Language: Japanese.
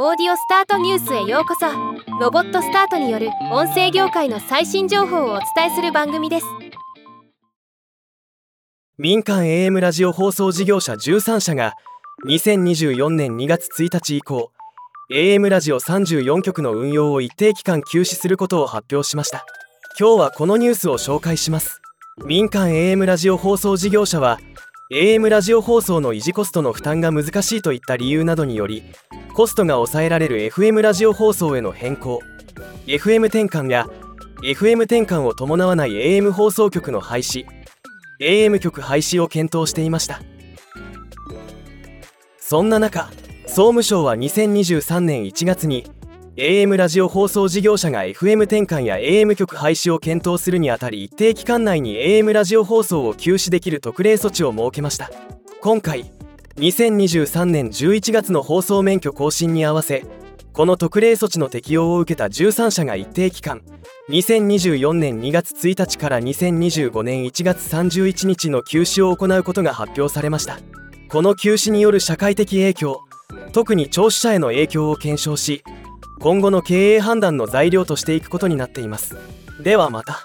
オーディオスタートニュースへようこそ。ロボットスタートによる音声業界の最新情報をお伝えする番組です。民間 AM ラジオ放送事業者13社が2024年2月1日以降 AM ラジオ34局の運用を一定期間休止することを発表しました。今日はこのニュースを紹介します。民間 AM ラジオ放送事業者は AM ラジオ放送の維持コストの負担が難しいといった理由などによりコストが抑えられる FM ラジオ放送への変更、 FM 転換や FM 転換を伴わない AM 放送局の廃止、 AM 局廃止を検討していました。そんな中、総務省は2023年1月に AM ラジオ放送事業者が FM 転換や AM 局廃止を検討するにあたり一定期間内に AM ラジオ放送を休止できる特例措置を設けました。今回2023年11月の放送免許更新に合わせ、この特例措置の適用を受けた13社が一定期間、2024年2月1日から2025年1月31日の休止を行うことが発表されました。この休止による社会的影響、特に聴取者への影響を検証し、今後の経営判断の材料としていくことになっています。ではまた。